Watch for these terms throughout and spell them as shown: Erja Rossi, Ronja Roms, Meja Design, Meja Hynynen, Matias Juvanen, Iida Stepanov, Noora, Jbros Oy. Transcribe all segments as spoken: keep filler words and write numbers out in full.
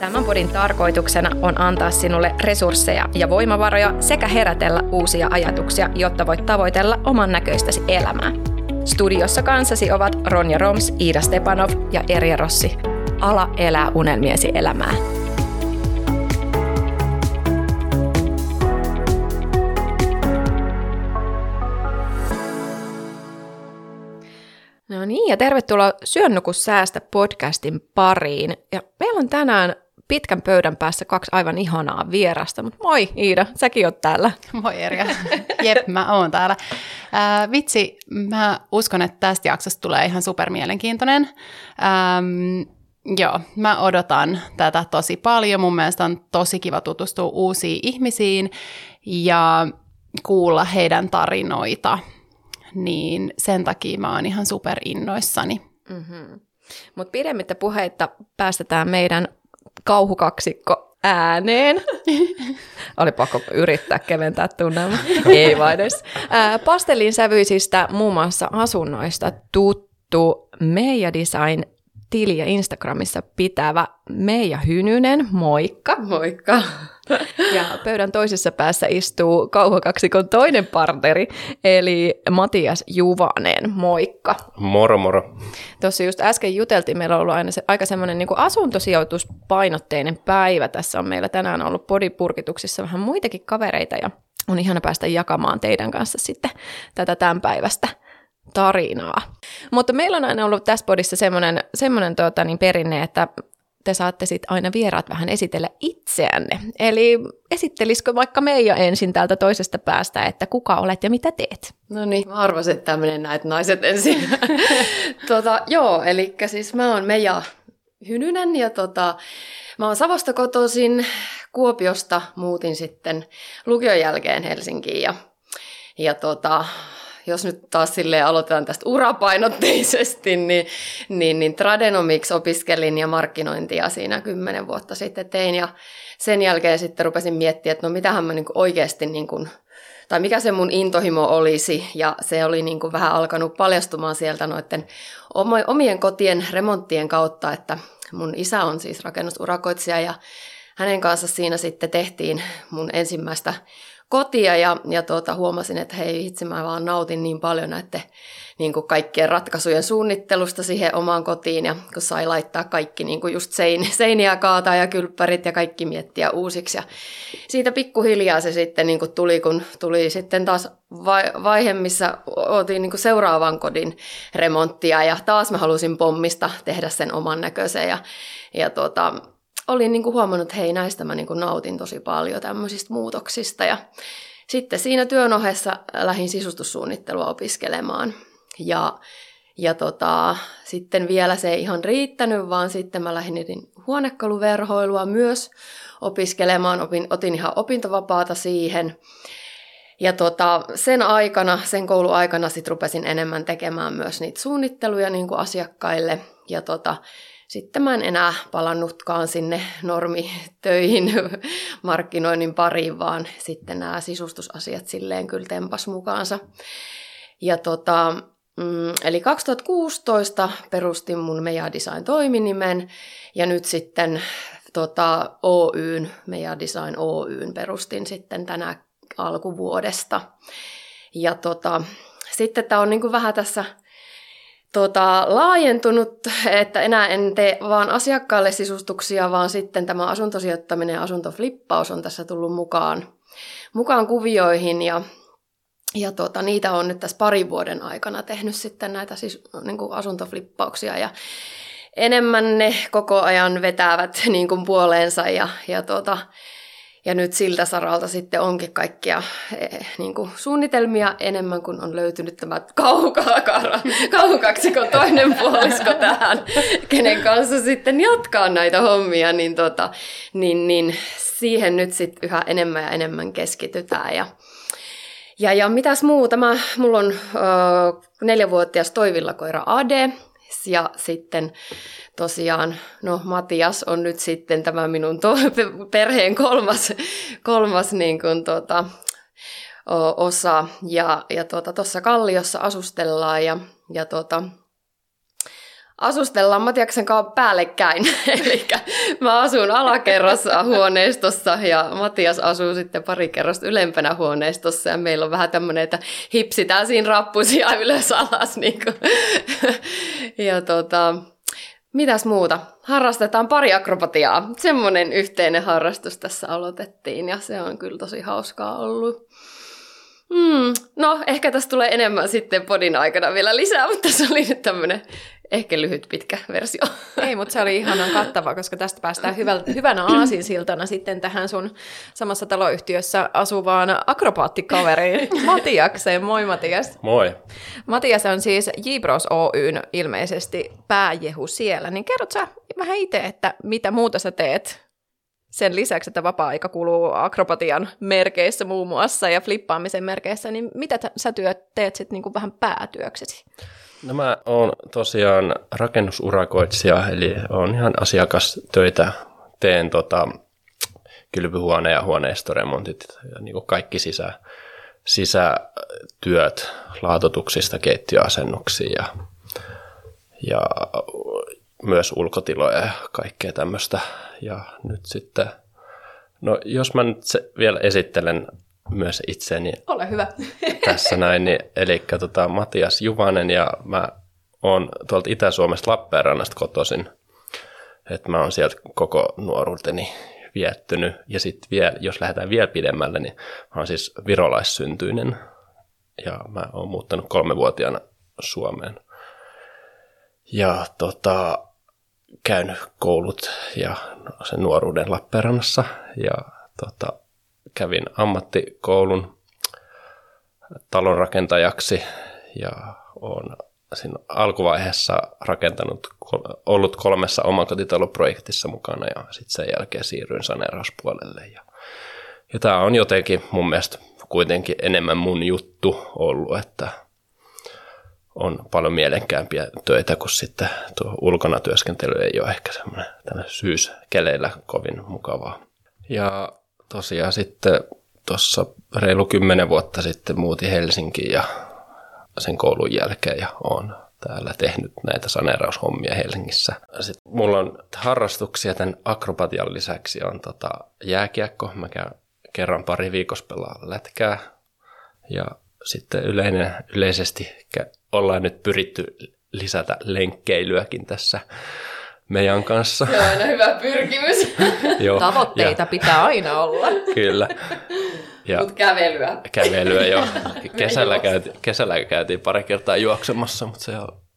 Tämän podin tarkoituksena on antaa sinulle resursseja ja voimavaroja sekä herätellä uusia ajatuksia, jotta voit tavoitella oman näköistäsi elämää. Studiossa kanssasi ovat Ronja Roms, Iida Stepanov ja Erja Rossi. Ala elää unelmiesi elämää. No niin, ja tervetuloa Syönny kun säästä -podcastin pariin. Ja meillä on tänään pitkän pöydän päässä kaksi aivan ihanaa vierasta, mutta moi Iida, säkin oot täällä. Moi Erja, jep, mä oon täällä. Äh, vitsi, mä uskon, että tästä jaksosta tulee ihan supermielenkiintoinen. Ähm, joo, mä odotan tätä tosi paljon. Mun mielestä on tosi kiva tutustua uusiin ihmisiin ja kuulla heidän tarinoita. Niin sen takia mä oon ihan superinnoissani. Mm-hmm. Mutta pidemmittä puheitta päästetään meidän kauhukaksikko ääneen. Oli pakko yrittää keventää tunnelma. Ei vain edes. Ää, pastellinsävyisistä muun muassa asunnoista tuttu Meja Design -tiliä Instagramissa pitävä Meja Hynynen. Moikka! Moikka! Ja pöydän toisessa päässä istuu kauhukaksikon toinen partneri, eli Matias Juvanen. Moikka! Moro, moro! Tuossa just äsken juteltiin, meillä on ollut aina se, aika semmoinen niin kuin asuntosijoituspainotteinen päivä. Tässä on meillä tänään ollut podipurkituksissa vähän muitakin kavereita, ja on ihana päästä jakamaan teidän kanssa sitten tätä tämän päivästä tarinaa. Mutta meillä on aina ollut tässä podissa semmoinen, semmoinen tuota, niin perinne, että te saatte sitten aina vieraat vähän esitellä itseänne. Eli esittelisikö vaikka Meija ensin täältä toisesta päästä, että kuka olet ja mitä teet? No niin, mä arvasin, että tämä menee näin, naiset ensin. tota, joo, eli siis mä oon Meja Hynynen ja tota, mä oon Savosta kotoisin. Kuopiosta muutin sitten lukion jälkeen Helsinkiin ja, ja tota... Jos nyt taas silleen aloitetaan tästä urapainotteisesti, niin, niin, niin tradenomiksi opiskelin ja markkinointia siinä kymmenen vuotta sitten tein. Ja sen jälkeen sitten rupesin miettimään, että no mitähän mä niin oikeasti, niin kuin, tai mikä se mun intohimo olisi. Ja se oli niin kuin vähän alkanut paljastumaan sieltä noiden omien kotien remonttien kautta, että mun isä on siis rakennusurakoitsija ja hänen kanssa siinä sitten tehtiin mun ensimmäistä kotia ja, ja tuota, huomasin, että hei itse mä vaan nautin niin paljon näiden niin kuin kaikkien ratkaisujen suunnittelusta siihen omaan kotiin ja kun sai laittaa kaikki niin kuin just sein, seiniä kaataa ja kylppärit ja kaikki miettiä uusiksi ja siitä pikkuhiljaa se sitten niin kuin tuli, kun tuli sitten taas vaihe, missä otin niin kuin seuraavan kodin remonttia ja taas mä halusin pommista tehdä sen oman näköisen ja, ja tuota olin niin kuin huomannut, että hei, näistä mä niin kuin nautin tosi paljon tämmöisistä muutoksista. Ja sitten siinä työn ohessa lähdin sisustussuunnittelua opiskelemaan. Ja, ja tota, sitten vielä se ei ihan riittänyt, vaan sitten mä lähdin huonekaluverhoilua myös opiskelemaan. Opin, otin ihan opintovapaata siihen. Ja tota, sen aikana, sen kouluaikana sit rupesin enemmän tekemään myös niitä suunnitteluja niin kuin asiakkaille. Ja tota... Sitten mä en enää palannutkaan sinne normitöihin markkinoinnin pariin, vaan sitten nämä sisustusasiat silleen kyllä tempas mukaansa. Ja tota, eli kaksituhattakuusitoista perustin mun Meja Design -toiminimen ja nyt sitten tota, Oyn, Meja Design Oyn perustin sitten tänä alkuvuodesta. Ja tota, sitten tää on niinku vähän tässä... Tota, laajentunut, että enää en tee vaan asiakkaalle sisustuksia, vaan sitten tämä asuntosijoittaminen ja asuntoflippaus on tässä tullut mukaan, mukaan kuvioihin ja, ja tota, niitä on nyt tässä parin vuoden aikana tehnyt sitten näitä siis, niin kuin asuntoflippauksia ja enemmän ne koko ajan vetävät niin kuin puoleensa ja, ja tota, ja nyt siltä saralta sitten onkin kaikkia eh, niin kuin suunnitelmia enemmän, kun on löytynyt tämä kauhukaksikon toinen puolisko tähän, kenen kanssa sitten jatkaa näitä hommia, niin, tota, niin, niin siihen nyt sitten yhä enemmän ja enemmän keskitytään. Ja, ja, ja mitäs muuta? Mä, mulla on ö, neljävuotias toivillakoira Ade. Ja sitten tosiaan, no Matias on nyt sitten tämä minun to- perheen kolmas, kolmas niin kuin tuota, o- osa. Ja tuossa ja tuota, Kalliossa asustellaan ja, ja tuota, asustellaan Matiaksen kanssa päällekkäin. Eli mä asun alakerrassa huoneistossa ja Matias asuu sitten pari kerrosta ylempänä huoneistossa. Ja meillä on vähän tämmöinen, että hipsitään siinä rappusia ylös alas. Niin ja tota, mitäs muuta? Harrastetaan pari akrobatiaa. Semmoinen yhteinen harrastus tässä aloitettiin ja se on kyllä tosi hauskaa ollut. Mm, no, ehkä tässä tulee enemmän sitten podin aikana vielä lisää, mutta se oli nyt tämmöinen ehkä lyhyt pitkä versio. Ei, mutta se oli ihanan kattava, koska tästä päästään hyvä, hyvänä aasinsiltana sitten tähän sun samassa taloyhtiössä asuvaan akrobaattikaveriin Matiakseen. Moi Matias. Moi. Matias on siis Jbros Oyn ilmeisesti pääjehu siellä, niin kerrot sä vähän itse, että mitä muuta sä teet? Sen lisäksi, että vapaa-aika kuluu akrobatian merkeissä muun muassa ja flippaamisen merkeissä, niin mitä t- sä työt teet sitten niinku vähän päätyöksesi? No mä oon tosiaan rakennusurakoitsija, eli oon ihan asiakastöitä, teen tota kylpyhuone- ja huoneistoremontit ja niinku kaikki sisä, sisätyöt laatotuksista keittiöasennuksiin ja, ja myös ulkotiloja ja kaikkea tämmöistä. Ja nyt sitten, no jos mä nyt se vielä esittelen myös itseni. Ole hyvä. Tässä näin, niin, eli tota, Matias Juvanen ja mä oon tuolta Itä-Suomesta Lappeenrannasta kotoisin. Että mä oon sieltä koko nuoruuteni viettynyt. Ja sitten vielä, jos lähdetään vielä pidemmälle, niin mä oon siis virolaissyntyinen. Ja mä oon muuttanut kolmevuotiaana Suomeen. Ja tota... käynyt koulut ja sen nuoruuden Lappeenrannassa ja tota, kävin ammattikoulun talonrakentajaksi ja olen siinä alkuvaiheessa rakentanut, ollut kolmessa omakotitaloprojektissa mukana ja sitten sen jälkeen siirryin saneerauspuolelle. Ja, ja tämä on jotenkin mun mielestä kuitenkin enemmän mun juttu ollut, että on paljon mielekkäämpiä töitä, kun sitten tuo ulkona työskentely ei ole ehkä semmoinen syyskeleillä kovin mukavaa. Ja tosiaan sitten tuossa reilu kymmenen vuotta sitten muutin Helsinkiin ja sen koulun jälkeen ja olen täällä tehnyt näitä saneeraushommia Helsingissä. Sitten mulla on harrastuksia tämän akrobatian lisäksi on tota jääkiekko. Mä käyn kerran pari viikossa pelaan lätkää ja sitten yleinen, yleisesti ollaan nyt pyritty lisätä lenkkeilyäkin tässä meidän kanssa. Se on aina hyvä pyrkimys. Joo, tavoitteita ja, pitää aina olla. Kyllä. Mutta kävelyä. Kävelyä, joo. Kesällä, käytiin, kesällä käytiin pari kertaa juoksemassa, mutta se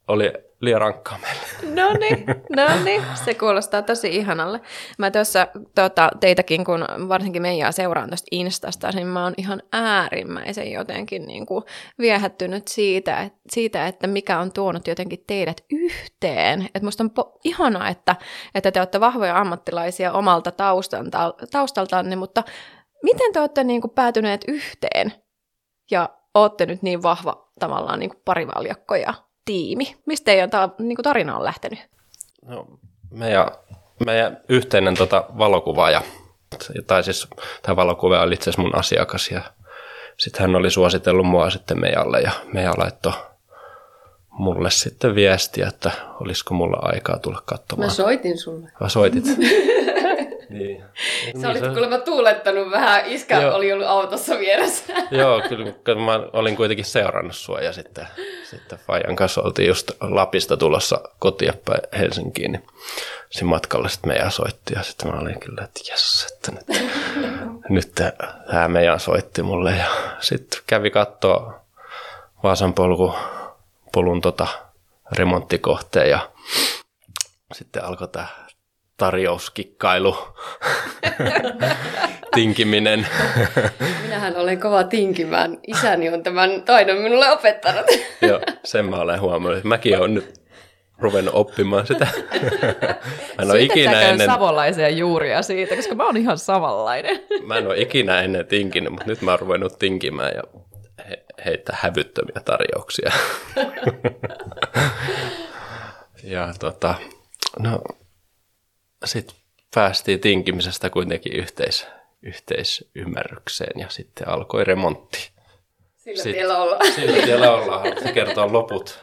oli liian rankkaa meille. No niin, no niin, se kuulostaa tosi ihanalle. Mä tuossa tota, teitäkin, kun varsinkin Meijaa seuraan tuosta Instasta, niin mä oon ihan äärimmäisen jotenkin niin kuin viehättynyt siitä, et, siitä, että mikä on tuonut jotenkin teidät yhteen. Et musta on po- ihanaa, että, että te olette vahvoja ammattilaisia omalta taustalta, taustaltanne, mutta miten te olette niin kuin päätyneet yhteen ja ootte nyt niin vahva tavallaan niin kuin parivaljakko ja tiimi. Mistä teidän ta- niinku tarina on lähtenyt? No, meidän, meidän yhteinen tota valokuvaaja, tai siis tämä valokuvaaja oli itse asiassa mun asiakas, ja sitten hän oli suositellut mua sitten Meijalle, ja Meija laittoi mulle sitten viestiä, että olisiko mulla aikaa tulla katsomaan. Mä soitin sulle. Mä soitit. Niin. Sä olit kuulemma tuulettanut vähän, iskä Joo. oli ollut autossa vieressä. Joo, kyllä mä olin kuitenkin seurannut sua ja sitten, sitten Fajan kanssa oltiin just Lapista tulossa kotiin päin Helsinkiin, niin siinä matkalla sitten Meija soitti ja sitten mä olin kyllä, että jes, että nyt, nyt tämä Meija soitti mulle ja sitten kävi katsoa Vaasan polku, polun tota remonttikohteen ja sitten alkoi tämä tarjouskikkailu, tinkiminen. Minähän olen kova tinkimään. Isäni on tämän taidon minulle opettanut. Joo, sen mä olen huomannut. Mäkin olen nyt ruvennut oppimaan sitä. Mä ikinä ennen savolaisia juuria siitä, koska mä oon ihan samanlainen. Mä en ole ikinä ennen tinkinyt, mutta nyt mä oon ruvennut tinkimään ja he- heittää hävyttömiä tarjouksia. Ja tota, no... sitten päästiin tinkimisestä kuitenkin yhteis, yhteisymmärrykseen ja sitten alkoi remontti. Sillä Sit, tiellä ollaan. Sillä tiellä ollaan, haluaisin kertoa loput.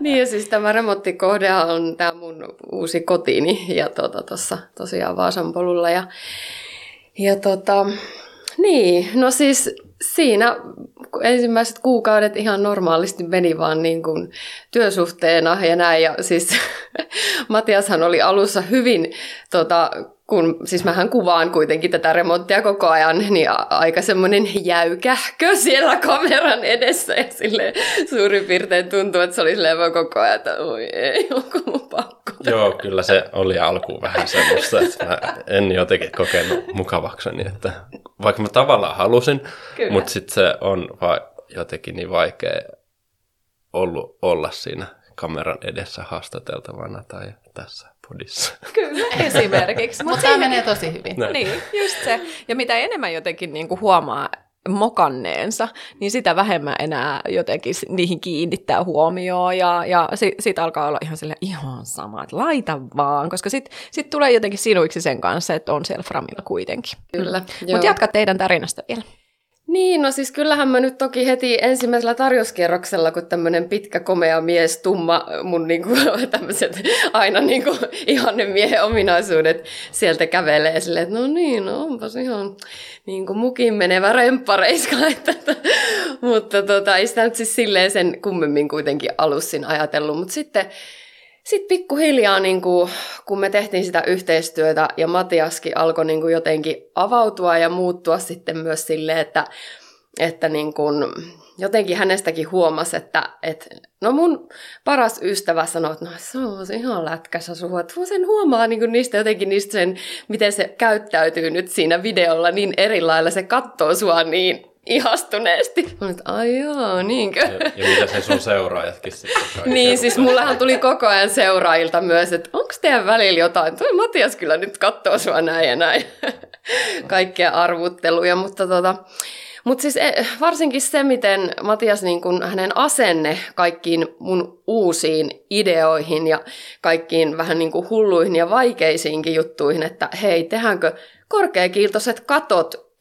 Niin ja siis tämä remonttikohdehan on tämä mun uusi kotini ja tuota, tuossa tosiaan Vaasan polulla. Ja, ja tota, niin, no siis siinä ensimmäiset kuukaudet ihan normaalisti meni vaan niin kuin työsuhteena ja näin. Ja siis Matiashan oli alussa hyvin... Tota, Kun, siis mähän kuvaan kuitenkin tätä remonttia koko ajan, niin a- aika semmoinen jäykähkö siellä kameran edessä. Ja silleen, suurin piirtein tuntuu, että se oli silleen vaan koko ajan, että oi ei, onko mun pakko. Joo, kyllä se oli alkuun vähän semmoista, että mä en jotenkin kokenut mukavakseni. Että, vaikka mä tavallaan halusin, kyllä. Mutta sitten se on va- jotenkin niin vaikea ollut olla siinä kameran edessä haastateltavana tai tässä. Podissa. Kyllä, esimerkiksi. Mutta tämä menee tosi hyvin. Näin. Niin, just se. Ja mitä enemmän jotenkin niinku huomaa mokanneensa, niin sitä vähemmän enää jotenkin niihin kiinnittää huomioon. Ja, ja sit, sit alkaa olla ihan silleen ihan sama, että laita vaan. Koska sitten sit tulee jotenkin sinuiksi sen kanssa, että on siellä framilla kuitenkin. Kyllä. Mutta jatka teidän tarinasta vielä. Niin, no siis kyllähän mä nyt toki heti ensimmäisellä tarjouskierroksella, kun tämmönen pitkä, komea mies, tumma, mun niinku tämmöiset aina niinku ihanen miehen ominaisuudet sieltä kävelee silleen, että no niin, no onpas ihan niinku mukin menevä remppareiska. Mutta tota, ei sitä nyt siis silleen sen kummemmin kuitenkin alussin ajatellut, mutta sitten... Sitten pikkuhiljaa, niin kun, kun me tehtiin sitä yhteistyötä ja Matiaskin alkoi niin kun jotenkin avautua ja muuttua sitten myös silleen, että, että niin kun, jotenkin hänestäkin huomasi, että, että no mun paras ystävä sanoi, että no se on ihan lätkässä sua, että sen huomaa niin kun niistä jotenkin niistä sen, miten se käyttäytyy nyt siinä videolla niin eri lailla, se katsoo sua niin ihastuneesti. Mä että ai joo, niinkö? Ja, ja mitä se sun seuraajatkin sitten? Niin, siis mullahan tuli koko ajan seuraajilta myös, että onko teidän välillä jotain? Toi Matias kyllä nyt katsoo sua näin ja näin. Kaikkea arvutteluja, mutta tota... Mutta siis varsinkin se, miten Matias, niin kun hänen asenne kaikkiin mun uusiin ideoihin ja kaikkiin vähän niin kuin hulluihin ja vaikeisiinkin juttuihin, että hei, tehdäänkö korkeakiiltoiset katot,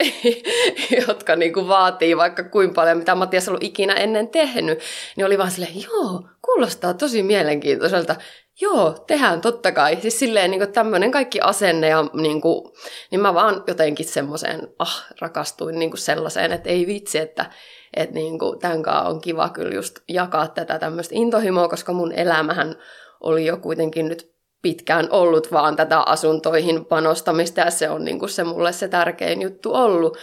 jotka niinku vaatii vaikka kuinka paljon, mitä Matias on ollut ikinä ennen tehnyt, niin oli vaan silleen, joo, kuulostaa tosi mielenkiintoiselta. Joo, tehdään totta kai. Siis silleen niinku tämmöinen kaikki asenne ja niinku, niin mä vaan jotenkin semmoiseen, ah, rakastuin niinku sellaiseen, että ei vitsi, että et niinku, tämän kanssa on kiva kyllä just jakaa tätä tämmöistä intohimoa, koska mun elämähän oli jo kuitenkin nyt pitkään ollut vaan tätä asuntoihin panostamista ja se on niinku se mulle se tärkein juttu ollut.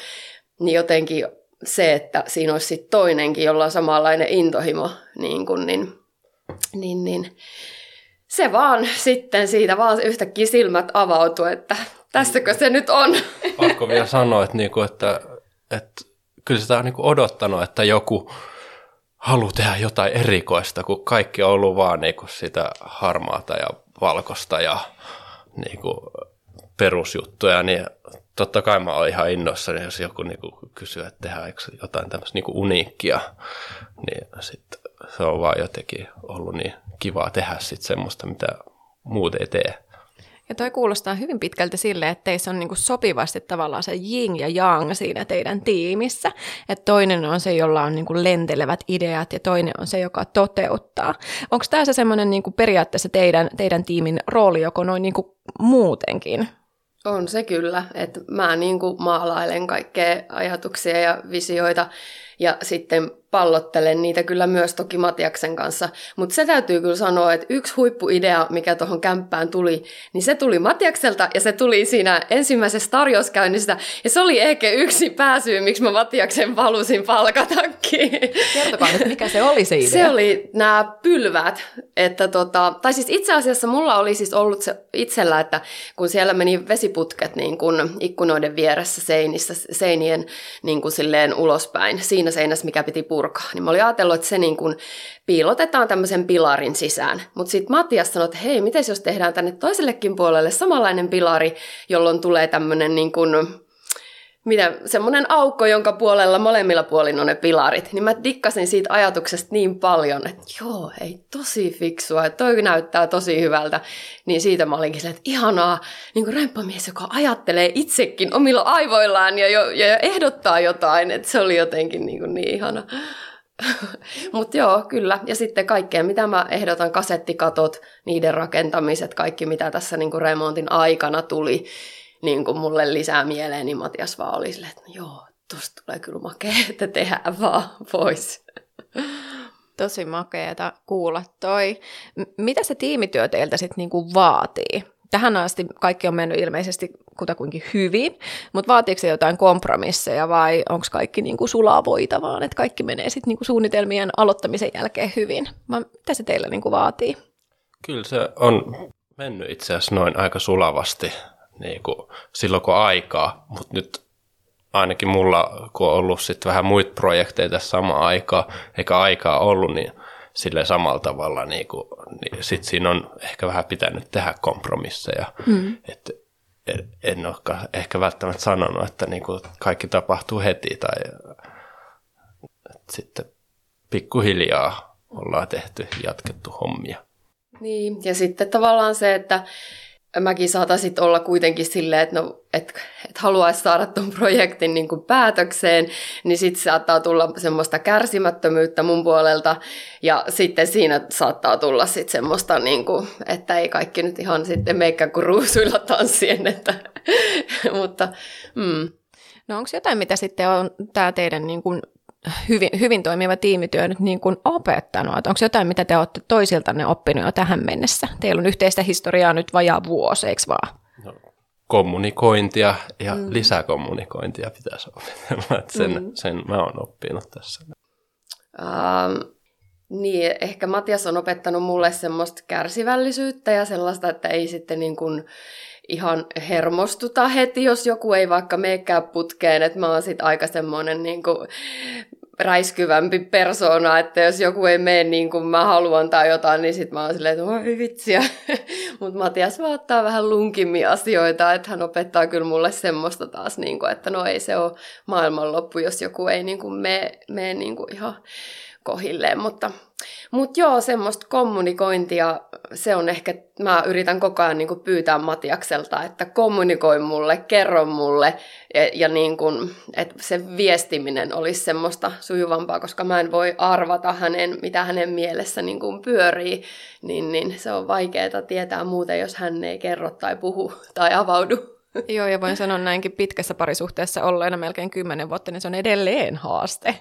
Niin jotenkin se, että siinä olisi sitten toinenkin, jolla on samanlainen intohimo, niin, kun, niin, niin, niin se vaan sitten siitä vaan yhtäkkiä silmät avautui, että tässäkö se nyt on. Pakko vielä sanoa, että, niinku, että, että kyllä sitä on niinku odottanut, että joku haluaa tehdä jotain erikoista, kun kaikki on ollut vaan niinku sitä harmaata ja valkosta ja niin kuin, perusjuttuja, niin totta kai mä olen ihan innoissani, jos joku niin kuin, kysyy, että tehdään jotain tämmöistä niin kuin uniikkia, niin sitten se on vaan jotenkin ollut niin kivaa tehdä sitten semmoista, mitä muut ei tee. Ja toi kuulostaa hyvin pitkälti sille, että teissä on niinku sopivasti tavallaan se yin ja yang siinä teidän tiimissä. Että toinen on se, jolla on niinku lentelevät ideat ja toinen on se, joka toteuttaa. Onko tämä se semmoinen niinku periaatteessa teidän, teidän tiimin rooli joko noin niinku muutenkin? On se kyllä, että mä niinku maalailen kaikkea ajatuksia ja visioita ja sitten pallottelen niitä kyllä myös toki Matiaksen kanssa. Mutta se täytyy kyllä sanoa, että yksi huippuidea, mikä tuohon kämppään tuli, niin se tuli Matiakselta ja se tuli siinä ensimmäisessä tarjouskäynnissä. Ja se oli ehkä yksi pääsyy, miksi mä Matiaksen valusin palkatakkiin. Kertokaa nyt, mikä se oli se idea? Se oli nämä pylvät. Että tota, tai siis itse asiassa mulla oli siis ollut se itsellä, että kun siellä meni vesiputket niin kun ikkunoiden vieressä seinissä, seinien niin kun silleen ulospäin, siinä seinässä, mikä piti puhua. Purkaa. Niin mä olin ajatellut, että se niin kuin piilotetaan tämmöisen pilarin sisään. Mutta sitten Matias sanoi, että hei, miten jos tehdään tänne toisellekin puolelle samanlainen pilari, jolloin tulee tämmöinen niin kuin, mitä, semmoinen aukko, jonka puolella molemmilla puolin on ne pilarit, niin mä dikkasin siitä ajatuksesta niin paljon, että joo, ei tosi fiksua, että toi näyttää tosi hyvältä, niin siitä mä olinkin silleen, että ihanaa, niin kuin remppamies, joka ajattelee itsekin omilla aivoillaan ja, jo, ja ehdottaa jotain, että se oli jotenkin niin, kuin niin ihana. Mutta joo, kyllä. Ja sitten kaikkea, mitä mä ehdotan, kasettikatot, niiden rakentamiset, kaikki mitä tässä niinku remontin aikana tuli niinku mulle lisää mieleen, niin Matias vaan oli silleen, että joo, tosta tulee kyllä makea, että tehdään vaan pois. Tosi makeata kuulla toi. M- mitä se tiimityö teiltä sitten niinku vaatii? Tähän asti kaikki on mennyt ilmeisesti kutakuinkin hyvin, mutta vaatiiko se jotain kompromisseja vai onko kaikki niinku sulaa voitavaan, että kaikki menee sitten niinku suunnitelmien aloittamisen jälkeen hyvin? Vai mitä se teillä niinku vaatii? Kyllä se on mennyt itse asiassa noin aika sulavasti niinku silloin kun aikaa, mutta nyt ainakin mulla kun on ollut sitten vähän muita projekteja tässä samaan aikaan, eikä aikaa ollut, niin sille samalla tavalla, niin, kuin, niin sitten siinä on ehkä vähän pitänyt tehdä kompromisseja. Mm. Et en ole ehkä välttämättä sanonut, että niin kuin kaikki tapahtuu heti tai sitten pikkuhiljaa ollaan tehty, jatkettu hommia. Niin, ja sitten tavallaan se, että mäkin saataisit olla kuitenkin silleen, että no, et, et haluaisi saada tuon projektin niin kuin päätökseen, niin sitten saattaa tulla semmoista kärsimättömyyttä mun puolelta, ja sitten siinä saattaa tulla sitten semmoista, niin kuin, että ei kaikki nyt ihan sitten meikään kuin ruusuilla tanssien, että, mutta mm. No onko jotain, mitä sitten on tämä teidän niin kuin hyvin, hyvin toimiva tiimityö nyt niin kuin opettanut? Onko jotain, mitä te olette toisiltanne oppinut jo tähän mennessä? Teillä on yhteistä historiaa nyt vajaa vuosi, eikö vaan? No, kommunikointia ja mm. lisäkommunikointia pitäisi opetella. Sen, mm. sen mä oon oppinut tässä. Um, niin, ehkä Matias on opettanut mulle semmoista kärsivällisyyttä ja sellaista, että ei sitten niin kuin ihan hermostuta heti, jos joku ei vaikka meekään putkeen, että mä oon sit aika semmoinen niinku räiskyvämpi persona, että jos joku ei mene niin kuin mä haluan tai jotain, niin sit mä oon silleen, että oi vitsiä. Mutta Matias vaan ottaa vähän lunkimmin asioita, että hän opettaa kyllä mulle semmoista taas, niin kuin, että no ei se ole maailmanloppu, jos joku ei niin kuin mene, mene niin kuin ihan kohilleen, mutta mut joo, semmoista kommunikointia, se on ehkä, mä yritän koko ajan niin kuin pyytää Matiakselta, että kommunikoi mulle, kerro mulle, ja, ja niin kuin, että se viestiminen olisi semmoista sujuvampaa, koska mä en voi arvata hänen, mitä hänen mielessä niin kuin pyörii, niin, niin se on vaikeaa tietää muuten, jos hän ei kerro tai puhu tai avaudu. Joo, ja voin sanoa näinkin pitkässä parisuhteessa olleena melkein kymmenen vuotta, niin se on edelleen haaste.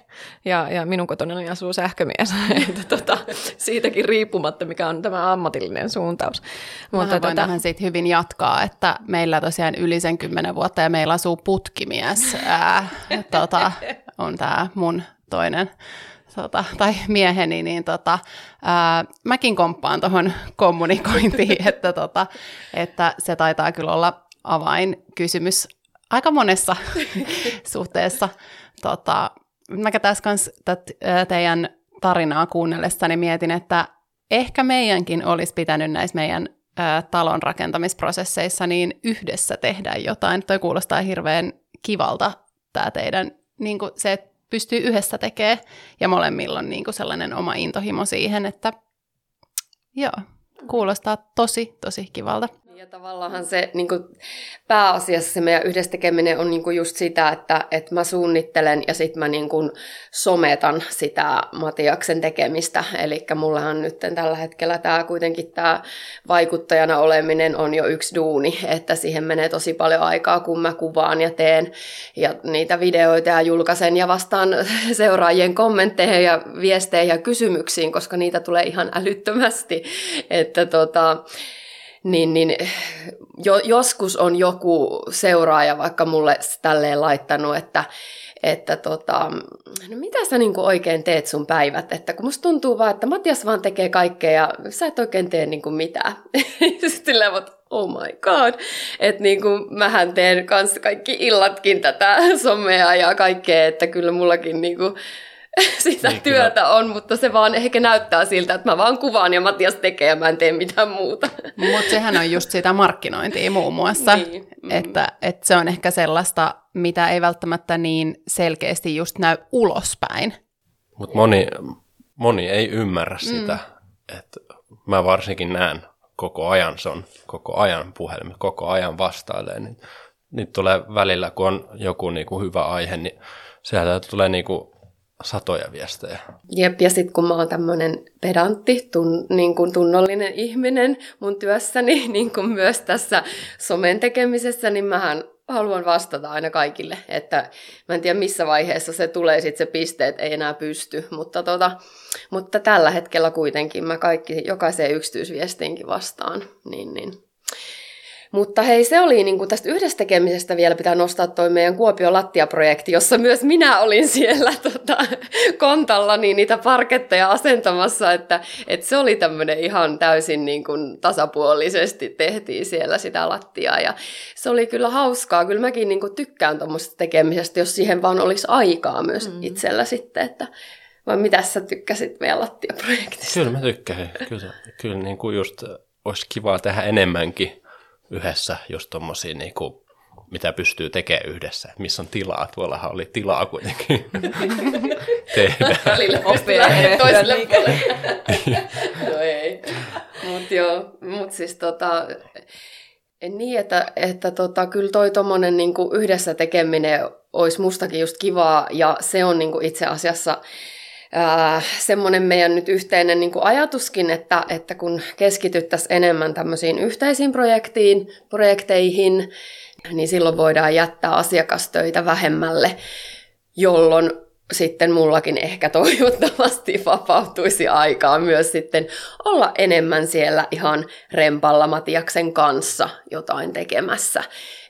Ja, ja minun kotonani asuu sähkömies, että tota, siitäkin riippumatta, mikä on tämä ammatillinen suuntaus. Mutta voin tota... vähän siitä hyvin jatkaa, että meillä tosiaan yli sen kymmenen vuotta ja meillä asuu putkimies. Ää, tota, on tämä mun toinen Tota, tai mieheni, niin tota, ää, mäkin komppaan tuohon kommunikointiin, että, tota, että se taitaa kyllä olla avainkysymys aika monessa suhteessa. Tota, mä tässä kanssa teidän tarinaa kuunnellessani mietin, että ehkä meidänkin olisi pitänyt näissä meidän ä, talon rakentamisprosesseissa niin yhdessä tehdä jotain. Toi kuulostaa hirveän kivalta, tämä teidän niin kuin se, että pystyy yhdessä tekemään ja molemmilla on niin kuin sellainen oma intohimo siihen, että joo, kuulostaa tosi, tosi kivalta. Ja tavallaan se niin kuin pääasiassa se meidän yhdessä tekeminen on niin kuin just sitä, että, että mä suunnittelen ja sitten mä niin kuin sometan sitä Matiaksen tekemistä. Eli mullahan nyt tällä hetkellä tämä kuitenkin tämä vaikuttajana oleminen on jo yksi duuni, että siihen menee tosi paljon aikaa, kun mä kuvaan ja teen ja niitä videoita ja julkaisen ja vastaan seuraajien kommentteihin ja viesteihin ja kysymyksiin, koska niitä tulee ihan älyttömästi, että tota... Niin, niin jo, joskus on joku seuraaja vaikka mulle tälleen laittanut, että, että tota, no mitä sä niinku oikein teet sun päivät, että kun musta tuntuu vaan, että Matias vaan tekee kaikkea ja sä et oikein tee niinku mitään. Silleen, mutta oh my god, että niinku mähän teen kanssa kaikki illatkin tätä somea ja kaikkea, että kyllä mullakin niinku sitä niin, työtä kyllä on, mutta se vaan ehkä näyttää siltä, että mä vaan kuvaan ja Matias tekee ja mä en tee mitään muuta. Mutta sehän on just sitä markkinointia muun muassa, niin. että, että se on ehkä sellaista, mitä ei välttämättä niin selkeästi just näy ulospäin. Mutta moni, moni ei ymmärrä sitä, mm. että mä varsinkin näen koko ajan son, koko ajan puhelimet, koko ajan vastailee. Niin, nyt tulee välillä, kun on joku niinku hyvä aihe, niin sieltä tulee niinku satoja viestejä. Jep, ja sitten kun mä oon tämmöinen pedantti, tun, niin kuin tunnollinen ihminen mun työssäni, niin kuin myös tässä somen tekemisessä, niin mähän haluan vastata aina kaikille. Että mä en tiedä missä vaiheessa se tulee sitten se piste, että ei enää pysty, mutta, tota, mutta tällä hetkellä kuitenkin mä kaikki, jokaiseen yksityisviestiinkin vastaan, niin niin. Mutta hei, se oli niin kuin tästä yhdessä tekemisestä vielä pitää nostaa toi meidän Kuopion lattiaprojekti, jossa myös minä olin siellä tota, kontalla niin niitä parketteja asentamassa, että, että se oli tämmöinen ihan täysin niin kuin tasapuolisesti tehtiin siellä sitä lattiaa ja se oli kyllä hauskaa. Kyllä mäkin niin kuin tykkään tuommoista tekemisestä, jos siihen vaan olisi aikaa myös mm. itsellä sitten, että vai mitä sä tykkäsit meidän lattiaprojektista? Kyllä mä tykkään, kyllä, kyllä niin kuin just olisi kivaa tehdä enemmänkin yhdessä, just tommosia, niinku, mitä pystyy tekemään yhdessä. Missä on tilaa? Tuollahan oli tilaa kuitenkin tehdä. Välillä opea toiselle puolelle. No ei. Mut joo, mut siis tota... Niin, että, että tota, kyllä toi tommonen niinku yhdessä tekeminen olisi mustakin just kivaa, ja se on niinku itse asiassa... Äh, semmoinen meidän nyt yhteinen niin kuin ajatuskin, että, että kun keskityttäisiin enemmän tämmöisiin yhteisiin projektiin, projekteihin, niin silloin voidaan jättää asiakastöitä vähemmälle, jolloin sitten mullakin ehkä toivottavasti vapautuisi aikaa myös sitten olla enemmän siellä ihan rempalla Matiaksen kanssa jotain tekemässä,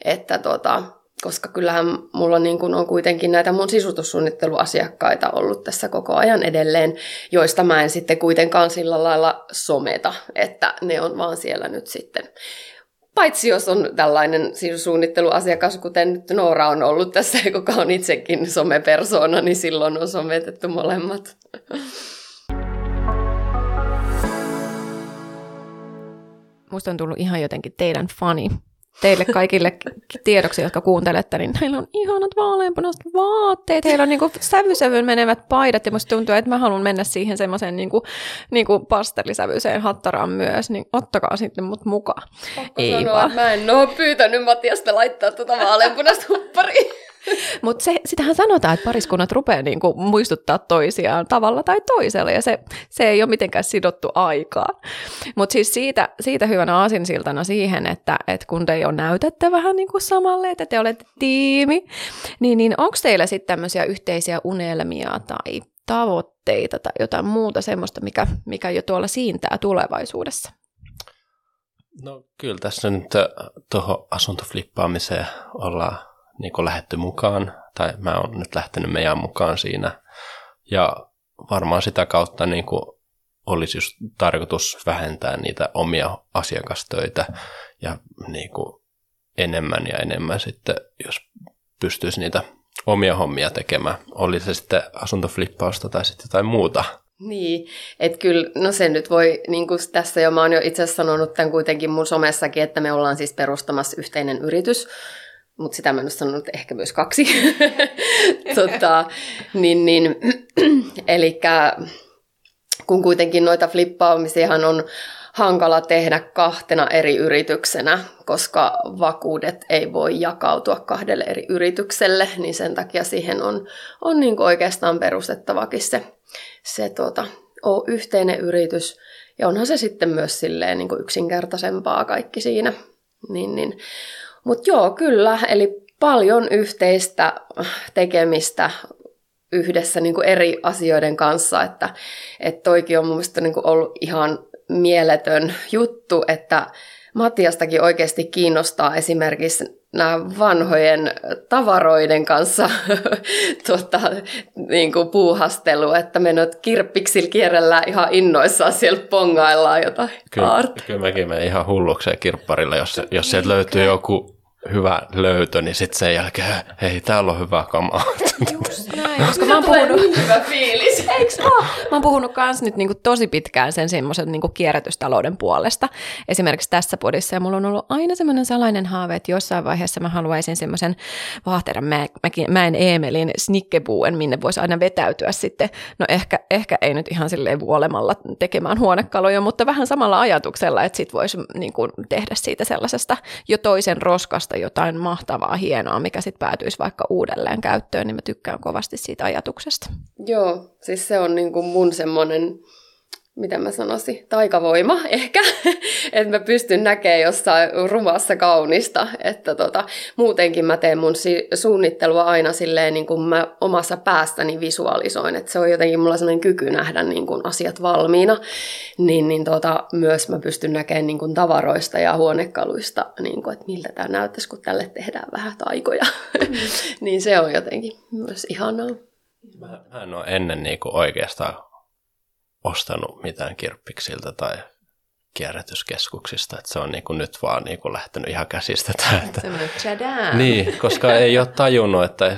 että tota... Koska kyllähän mulla niin kun on kuitenkin näitä mun sisutussuunnitteluasiakkaita ollut tässä koko ajan edelleen, joista mä en sitten kuitenkaan sillä lailla someta, että ne on vaan siellä nyt sitten. Paitsi jos on tällainen sisutussuunnitteluasiakas, kuten nyt Noora on ollut tässä, joka on itsekin somepersoona, niin silloin on sometettu molemmat. Musta on tullut ihan jotenkin teidän fani. Teille kaikille tiedoksi, jotka kuuntelette, niin heillä on ihanat vaaleanpunaiset vaatteet. Heillä on niinku sävysävyyn menevät paidat ja musta tuntuu, että mä haluan mennä siihen semmoiseen niinku, niinku pastellisävyiseen hattaraan myös. Niin ottakaa sitten mut mukaan. Pakko Ei sanoa, vaan. Mä en oo pyytänyt Matiasta laittaa tuota vaaleanpunaista huppariin. Mutta sitähän sanotaan, että pariskunnat rupeaa niinku muistuttaa toisiaan tavalla tai toisella, ja se, se ei ole mitenkään sidottu aikaan. Mutta siis siitä, siitä hyvänä aasinsiltana siihen, että et kun te jo näytätte vähän niinku samalle, että te olette tiimi, niin, niin onko teillä sitten tämmöisiä yhteisiä unelmia tai tavoitteita tai jotain muuta semmoista, mikä, mikä jo tuolla siintää tulevaisuudessa? No kyllä tässä nyt tuohon asuntoflippaamiseen ollaan niin kuin lähdetty mukaan, tai mä oon nyt lähtenyt meidän mukaan siinä. Ja varmaan sitä kautta niin kuin olisi just tarkoitus vähentää niitä omia asiakastöitä ja niin kuin enemmän ja enemmän sitten, jos pystyisi niitä omia hommia tekemään. Oli se sitten asuntoflippausta tai sitten jotain muuta. Niin, että kyllä, no se nyt voi, niin kuin tässä jo mä oon jo itse sanonut tämän kuitenkin mun somessakin, että me ollaan siis perustamassa yhteinen yritys, mutta sitä mä en ole sanonut, ehkä myös kaksi. tota, niin, niin, eli kun kuitenkin noita flippaamisiahan on hankala tehdä kahtena eri yrityksenä, koska vakuudet ei voi jakautua kahdelle eri yritykselle, niin sen takia siihen on, on niin kuin oikeastaan perustettavakin se, se tuota, o, yhteinen yritys. Ja onhan se sitten myös silleen, niin kuin yksinkertaisempaa kaikki siinä. Niin, niin. Mutta joo, kyllä, eli paljon yhteistä tekemistä yhdessä niinku eri asioiden kanssa, että et toikin on mun mielestä niinku ollut ihan mieletön juttu, että Matiastakin oikeasti kiinnostaa esimerkiksi nämä vanhojen tavaroiden kanssa tuota, niinku puuhastelu, että me nyt kirppiksillä kierrellään ihan innoissaan, siellä pongaillaan jotain. Kyllä, kyllä mäkin menen ihan hullukseen kirpparilla, jos, jos sieltä löytyy joku hyvä löytö, niin sitten sen jälkeen, hei, täällä on hyvä kamaa. Just näin, koska mä oon puhunut... Niin hyvä fiilis. Eiks oo? Mä oon puhunut kans nyt niinku tosi pitkään sen semmoisen niinku kierrätystalouden puolesta. Esimerkiksi tässä podissa, ja mulla on ollut aina semmoinen salainen haave, että jossain vaiheessa mä haluaisin semmoisen Vaahteran mä, mäen Eemelin snikkebuen, minne voisi aina vetäytyä sitten. No ehkä, ehkä ei nyt ihan silleen vuolemalla tekemään huonekaluja, mutta vähän samalla ajatuksella, että sit voisi niinku tehdä siitä sellaisesta jo toisen roskasta jotain mahtavaa, hienoa, mikä sitten päätyisi vaikka uudelleen käyttöön, niin mä tykkään kovasti siitä ajatuksesta. Joo, siis se on niin kuin mun semmoinen, mitä mä sanoisin, taikavoima ehkä, että mä pystyn näkemään jossain rumassa kaunista, että tota, muutenkin mä teen mun si- suunnittelua aina silleen, niin kuin mä omassa päässäni visualisoin, että se on jotenkin mulla sellainen kyky nähdä niin kuin asiat valmiina, niin, niin tota, myös mä pystyn näkemään niin kuin tavaroista ja huonekaluista, niin kuin, että miltä tämä näyttäisi, kun tälle tehdään vähän taikoja, mm. niin se on jotenkin myös ihanaa. Mä, mä en ole ennen niin kuin oikeastaan ostanut mitään kirppiksiltä tai kierrätyskeskuksista, että se on niin kuin nyt vaan niin kuin lähtenyt ihan käsistä. Semmoinen tjadam. Niin, koska ei ole tajunnut, että,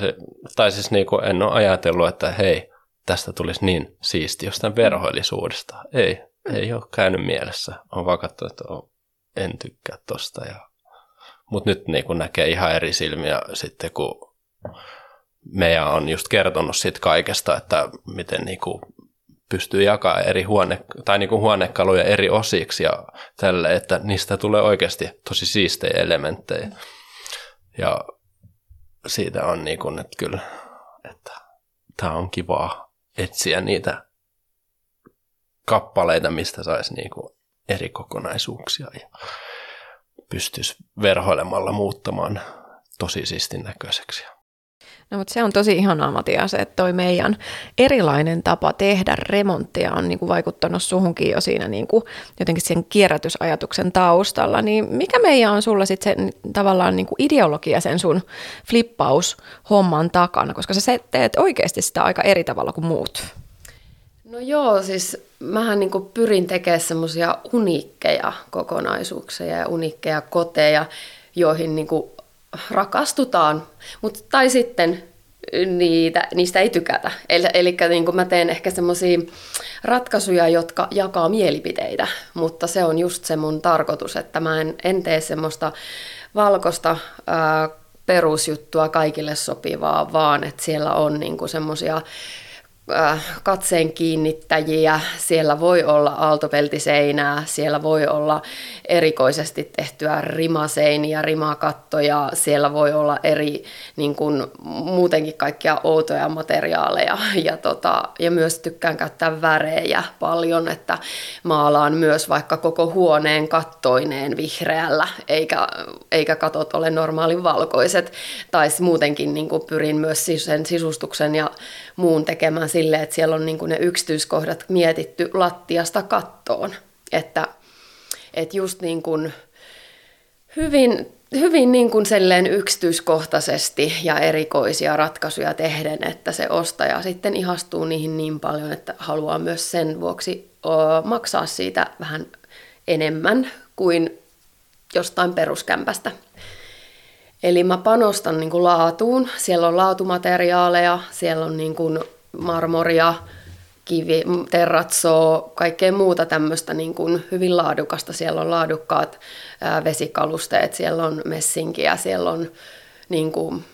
tai siis niin kuin en ole ajatellut, että hei, tästä tulisi niin siisti jostain verhoillisuudesta. Ei, mm. ei ole käynyt mielessä. Olen vaan katsonut, että en tykkää tosta. Ja... Mutta nyt niin kuin näkee ihan eri silmiä sitten, kun Meja on just kertonut siitä kaikesta, että miten niin kuin pystyy jakamaan eri huone, tai niin kuin huonekaluja eri osiksi ja tälle, että niistä tulee oikeasti tosi siistejä elementtejä. Ja siitä on niin kuin, että kyllä, että tämä on kivaa etsiä niitä kappaleita, mistä saisi niin kuin eri kokonaisuuksia ja pystyisi verhoilemalla muuttamaan tosi siistin näköiseksi. No, mutta se on tosi ihanaa, Matias, että toi meidän erilainen tapa tehdä remonttia on niin kuin vaikuttanut suhunkin jo siinä niin kuin jotenkin sen kierrätysajatuksen taustalla. Niin mikä meidän on sulla sitten se tavallaan niin kuin ideologia sen sun flippaushomman takana, koska sä teet oikeasti sitä aika eri tavalla kuin muut? No joo, siis mähän niin kuin pyrin tekemään semmoisia uniikkeja kokonaisuuksia ja uniikkeja koteja, joihin niin kuin rakastutaan, mutta tai sitten niitä, niistä ei tykätä. Eli, eli niin kuin mä teen ehkä semmoisia ratkaisuja, jotka jakaa mielipiteitä, mutta se on just se mun tarkoitus, että mä en, en tee semmoista valkoista ää, perusjuttua kaikille sopivaa, vaan että siellä on niin kuin semmoisia katseen kiinnittäjiä, siellä voi olla aaltopeltiseinää, siellä voi olla erikoisesti tehtyä rimaseiniä, rimakattoja, siellä voi olla eri niin kuin, muutenkin kaikkia outoja materiaaleja ja, tota, ja myös tykkään käyttää värejä paljon, että maalaan myös vaikka koko huoneen kattoineen vihreällä, eikä, eikä katot ole normaalin valkoiset, tai muutenkin niin kuin pyrin myös sen sisustuksen ja muun tekemään sille, että siellä on niin kuin ne yksityiskohdat mietitty lattiasta kattoon, että, että just niin kuin hyvin, hyvin niin kuin selleen yksityiskohtaisesti ja erikoisia ratkaisuja tehden, että se ostaja sitten ihastuu niihin niin paljon, että haluaa myös sen vuoksi maksaa siitä vähän enemmän kuin jostain peruskämpästä. Eli mä panostan niin kuin laatuun, siellä on laatumateriaaleja, siellä on niin kuin marmoria, kivi, terrazzo, kaikkea muuta tämmöistä niin kuin hyvin laadukasta. Siellä on laadukkaat ää, vesikalusteet, siellä on messinkiä, siellä on niin kuin,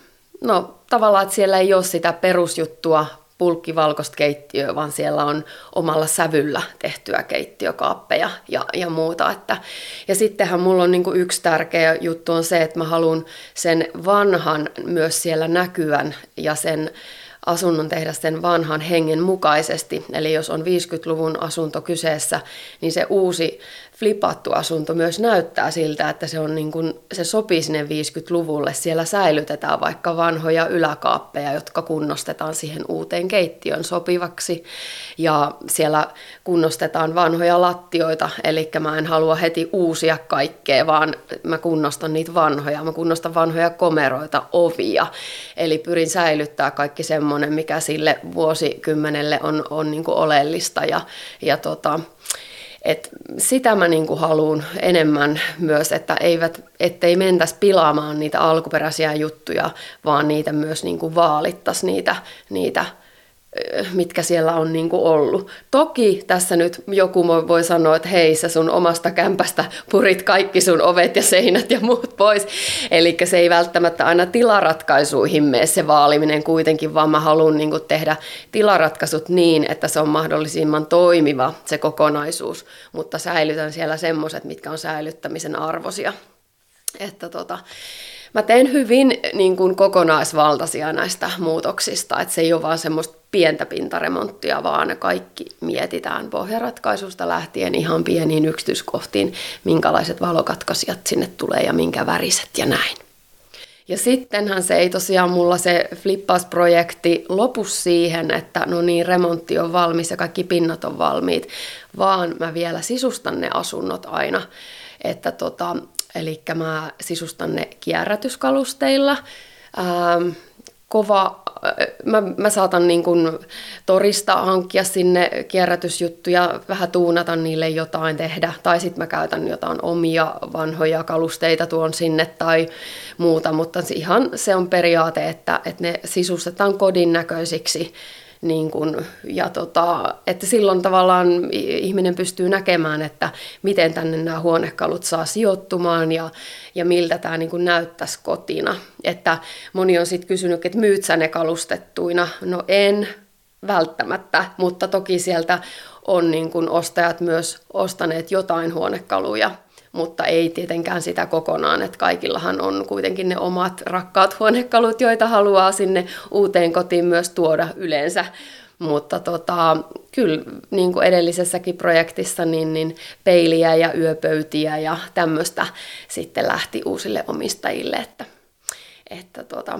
no, tavallaan, että siellä ei ole sitä perusjuttua pulkkivalkoista keittiöä, vaan siellä on omalla sävyllä tehtyä keittiökaappeja ja, ja muuta. Että, ja sittenhän mulla on niin kuin yksi tärkeä juttu on se, että mä haluan sen vanhan myös siellä näkyvän ja sen asunnon tehdä sen vanhan hengen mukaisesti. Eli jos on viisikymmentäluvun asunto kyseessä, niin se uusi flipattu asunto myös näyttää siltä, että se, on niin kuin, se sopii sinne viisikymmentäluvulle. Siellä säilytetään vaikka vanhoja yläkaappeja, jotka kunnostetaan siihen uuteen keittiön sopivaksi. Ja siellä kunnostetaan vanhoja lattioita, eli mä en halua heti uusia kaikkea, vaan mä kunnostan niitä vanhoja. Mä kunnostan vanhoja komeroita, ovia. Eli pyrin säilyttää kaikki semmoinen, mikä sille vuosikymmenelle on, on niin kuin oleellista ja, ja tota... Et sitä mä niinku haluan enemmän myös, että eivät, ettei mentäisi pilaamaan niitä alkuperäisiä juttuja, vaan niitä myös niinku vaalittaisi niitä, niitä, mitkä siellä on niinku ollut. Toki tässä nyt joku voi sanoa, että hei, sä sun omasta kämpästä purit kaikki sun ovet ja seinät ja muut pois. Eli se ei välttämättä aina tilaratkaisuihin mene se vaaliminen kuitenkin, vaan mä haluan niinku tehdä tilaratkaisut niin, että se on mahdollisimman toimiva se kokonaisuus, mutta säilytän siellä semmoiset, mitkä on säilyttämisen arvoisia. Että tota... Mä teen hyvin niin kuin kokonaisvaltaisia näistä muutoksista, että se ei ole vaan semmoista pientä pintaremonttia, vaan ne kaikki mietitään pohjaratkaisusta lähtien ihan pieniin yksityiskohtiin, minkälaiset valokatkaisijat sinne tulee ja minkä väriset ja näin. Ja sittenhän se ei tosiaan mulla se flippausprojekti lopu siihen, että no niin, remontti on valmis ja kaikki pinnat on valmiit, vaan mä vielä sisustan ne asunnot aina, että tota... Eli mä sisustan ne kierrätyskalusteilla. Ähm, kova, mä, mä saatan niin kun torista hankkia sinne kierrätysjuttuja, vähän tuunata niille jotain tehdä. Tai sitten mä käytän jotain omia vanhoja kalusteita tuon sinne tai muuta. Mutta ihan se on periaate, että, että ne sisustetaan kodin näköisiksi. Niin kun, ja tota, että silloin tavallaan ihminen pystyy näkemään, että miten tänne nämä huonekalut saa sijoittumaan ja, ja miltä tämä niin kun näyttäisi kotina. Että moni on sitten kysynyt, että myyt sä ne kalustettuina? No en välttämättä, mutta toki sieltä on niin kun ostajat myös ostaneet jotain huonekaluja, mutta ei tietenkään sitä kokonaan, että kaikillahan on kuitenkin ne omat rakkaat huonekalut, joita haluaa sinne uuteen kotiin myös tuoda yleensä. Mutta tota, kyllä niin kuin edellisessäkin projektissa niin, niin peiliä ja yöpöytiä ja tämmöistä sitten lähti uusille omistajille. Että, että tota,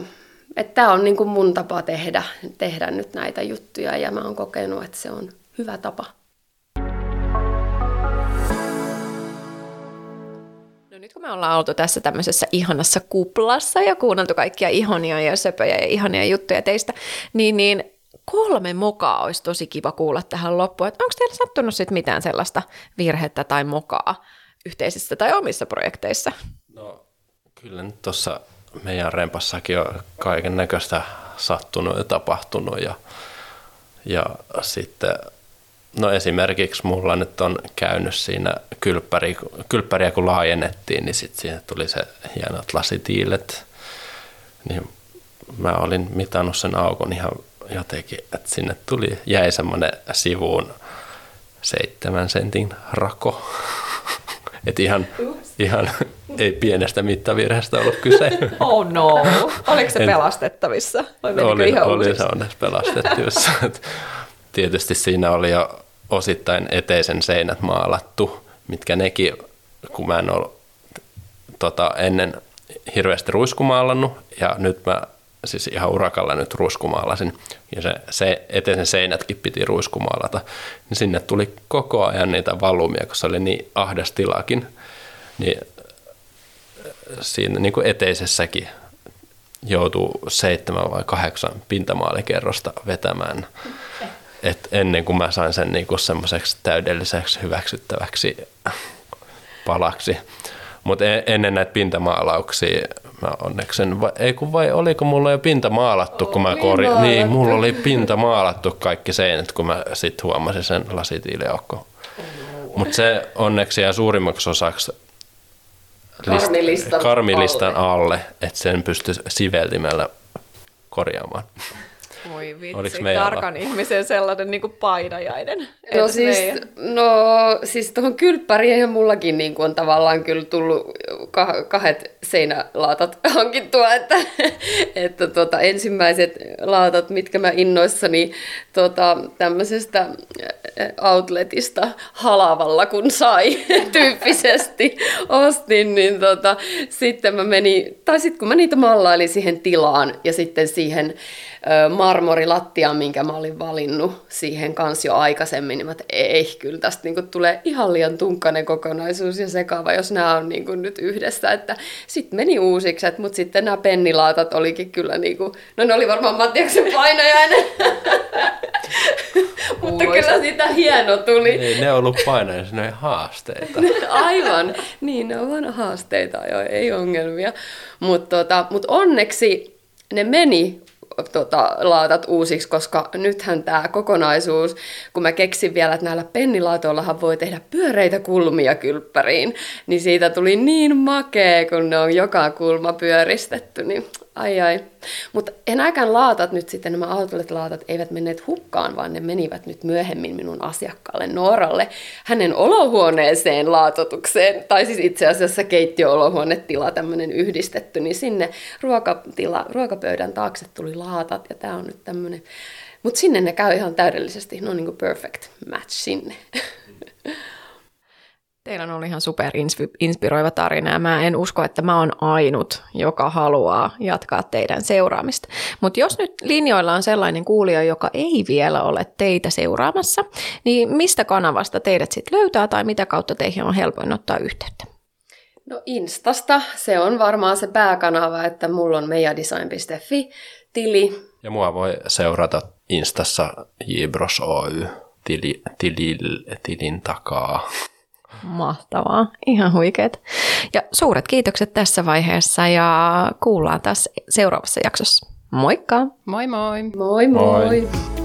että tämä on niin kuin mun tapa tehdä, tehdä nyt näitä juttuja ja mä oon kokenut, että se on hyvä tapa. Nyt kun me ollaan oltu tässä tämmöisessä ihanassa kuplassa ja kuunneltu kaikkia ihania ja söpöjä ja ihania juttuja teistä, niin, niin kolme mokaa olisi tosi kiva kuulla tähän loppuun. Onko teillä sattunut sitten mitään sellaista virhettä tai mokaa yhteisissä tai omissa projekteissa? No kyllä nyt tuossa meidän rempassakin on kaiken näköistä sattunut ja tapahtunut ja, ja sitten... No esimerkiksi mulla nyt on käynyt siinä kylppäri, kylppäriä, kun laajennettiin, niin sitten siihen tuli se hienot lasitiilet. Niin mä olin mitannut sen aukon ihan jotenkin, että sinne tuli, jäi semmoinen sivuun seitsemän sentin rako. Että ihan, ihan ei pienestä mittavirheestä ollut kyse. Oh no, oliko se en, pelastettavissa? Oli, oli se onneksi pelastettavissa. Tietysti siinä oli jo osittain eteisen seinät maalattu, mitkä nekin, kun mä en ole tota, ennen hirveästi ruiskumaallannut, ja nyt mä siis ihan urakalla nyt ruiskumaalasin, ja se, se eteisen seinätkin piti ruiskumaalata, niin sinne tuli koko ajan niitä valumia, kun se oli niin ahdas tilakin, niin siinä niin kuin eteisessäkin joutuu seitsemän vai kahdeksan pintamaalikerrosta vetämään. Et ennen kuin mä sain sen niinku semmoiseksi täydelliseksi hyväksyttäväksi palaksi. Mutta ennen näitä pintamaalauksia mä onneksi en, vai, ei kun vai oliko mulla jo pinta maalattu, kun mä korjasin. Niin, mulla oli pinta maalattu kaikki seinät, kun mä sit huomasin sen lasitiiliaukon. Mutta se onneksi jää suurimmaksi osaksi list, karmilistan, karmilistan alle, alle että sen pystyi siveltimellä korjaamaan. Voi vitsi, tarkan ihmisen sellainen niin kuin painajainen. No siis, no siis tuohon kylppäriin ja mullakin niin kuin on tavallaan kyllä tullut kahdet seinälaatat hankittua, että, että tuota, ensimmäiset laatat, mitkä mä innoissani tuota, tämmöisestä outletista halavalla kun sai tyyppisesti ostin, niin tuota, sitten mä menin, tai sitten kun mä niitä mallailin siihen tilaan ja sitten siihen marmoriin, marmorilattiaan, minkä mä olin valinnut siihen kanssa jo aikaisemmin, niin mä, että ei, kyllä tästä niin kuin tulee ihan liian tunkkainen kokonaisuus ja sekava, jos nämä on niin kuin nyt yhdessä, että sitten meni uusiksi, mutta sitten nämä pennilaatat olikin kyllä niin kuin, no ne oli varmaan Matiaksen painajainen, mutta kyllä sitä hieno tuli. Niin, ne on ollut painajaisen, ne on haasteita. Aivan, niin ne on vaan haasteita, joo, ei ongelmia, mutta tota, mut onneksi ne meni Tota, laatat uusiksi, koska nythän tämä kokonaisuus, kun mä keksin vielä, että näillä pennilaatoillahan voi tehdä pyöreitä kulmia kylppäriin, niin siitä tuli niin makea, kun ne on joka kulma pyöristetty, niin ai ai. Mutta enääkään laatat nyt sitten, nämä autolet laatat eivät menneet hukkaan, vaan ne menivät nyt myöhemmin minun asiakkaalle Nooralle, hänen olohuoneeseen laatotukseen, tai siis itse asiassa keittiö-olohuonetila, tämmöinen yhdistetty, niin sinne ruokatila, ruokapöydän taakse tuli laatat, ja tämä on nyt tämmöinen, mutta sinne ne käy ihan täydellisesti, ne on niin kuin perfect match sinne. Teillä oli ihan superinspiroiva tarina ja mä en usko, että mä oon ainut, joka haluaa jatkaa teidän seuraamista. Mutta jos nyt linjoilla on sellainen kuulija, joka ei vielä ole teitä seuraamassa, niin mistä kanavasta teidät sitten löytää tai mitä kautta teihin on helpoin ottaa yhteyttä? No Instasta, se on varmaan se pääkanava, että mulla on meja design piste fi-tili. Ja mua voi seurata Instassa Jbros Oy tili, tili, tilin takaa. Mahtavaa, ihan huikeet. Ja suuret kiitokset tässä vaiheessa ja kuullaan taas seuraavassa jaksossa. Moikka! Moi moi! Moi moi! Moi.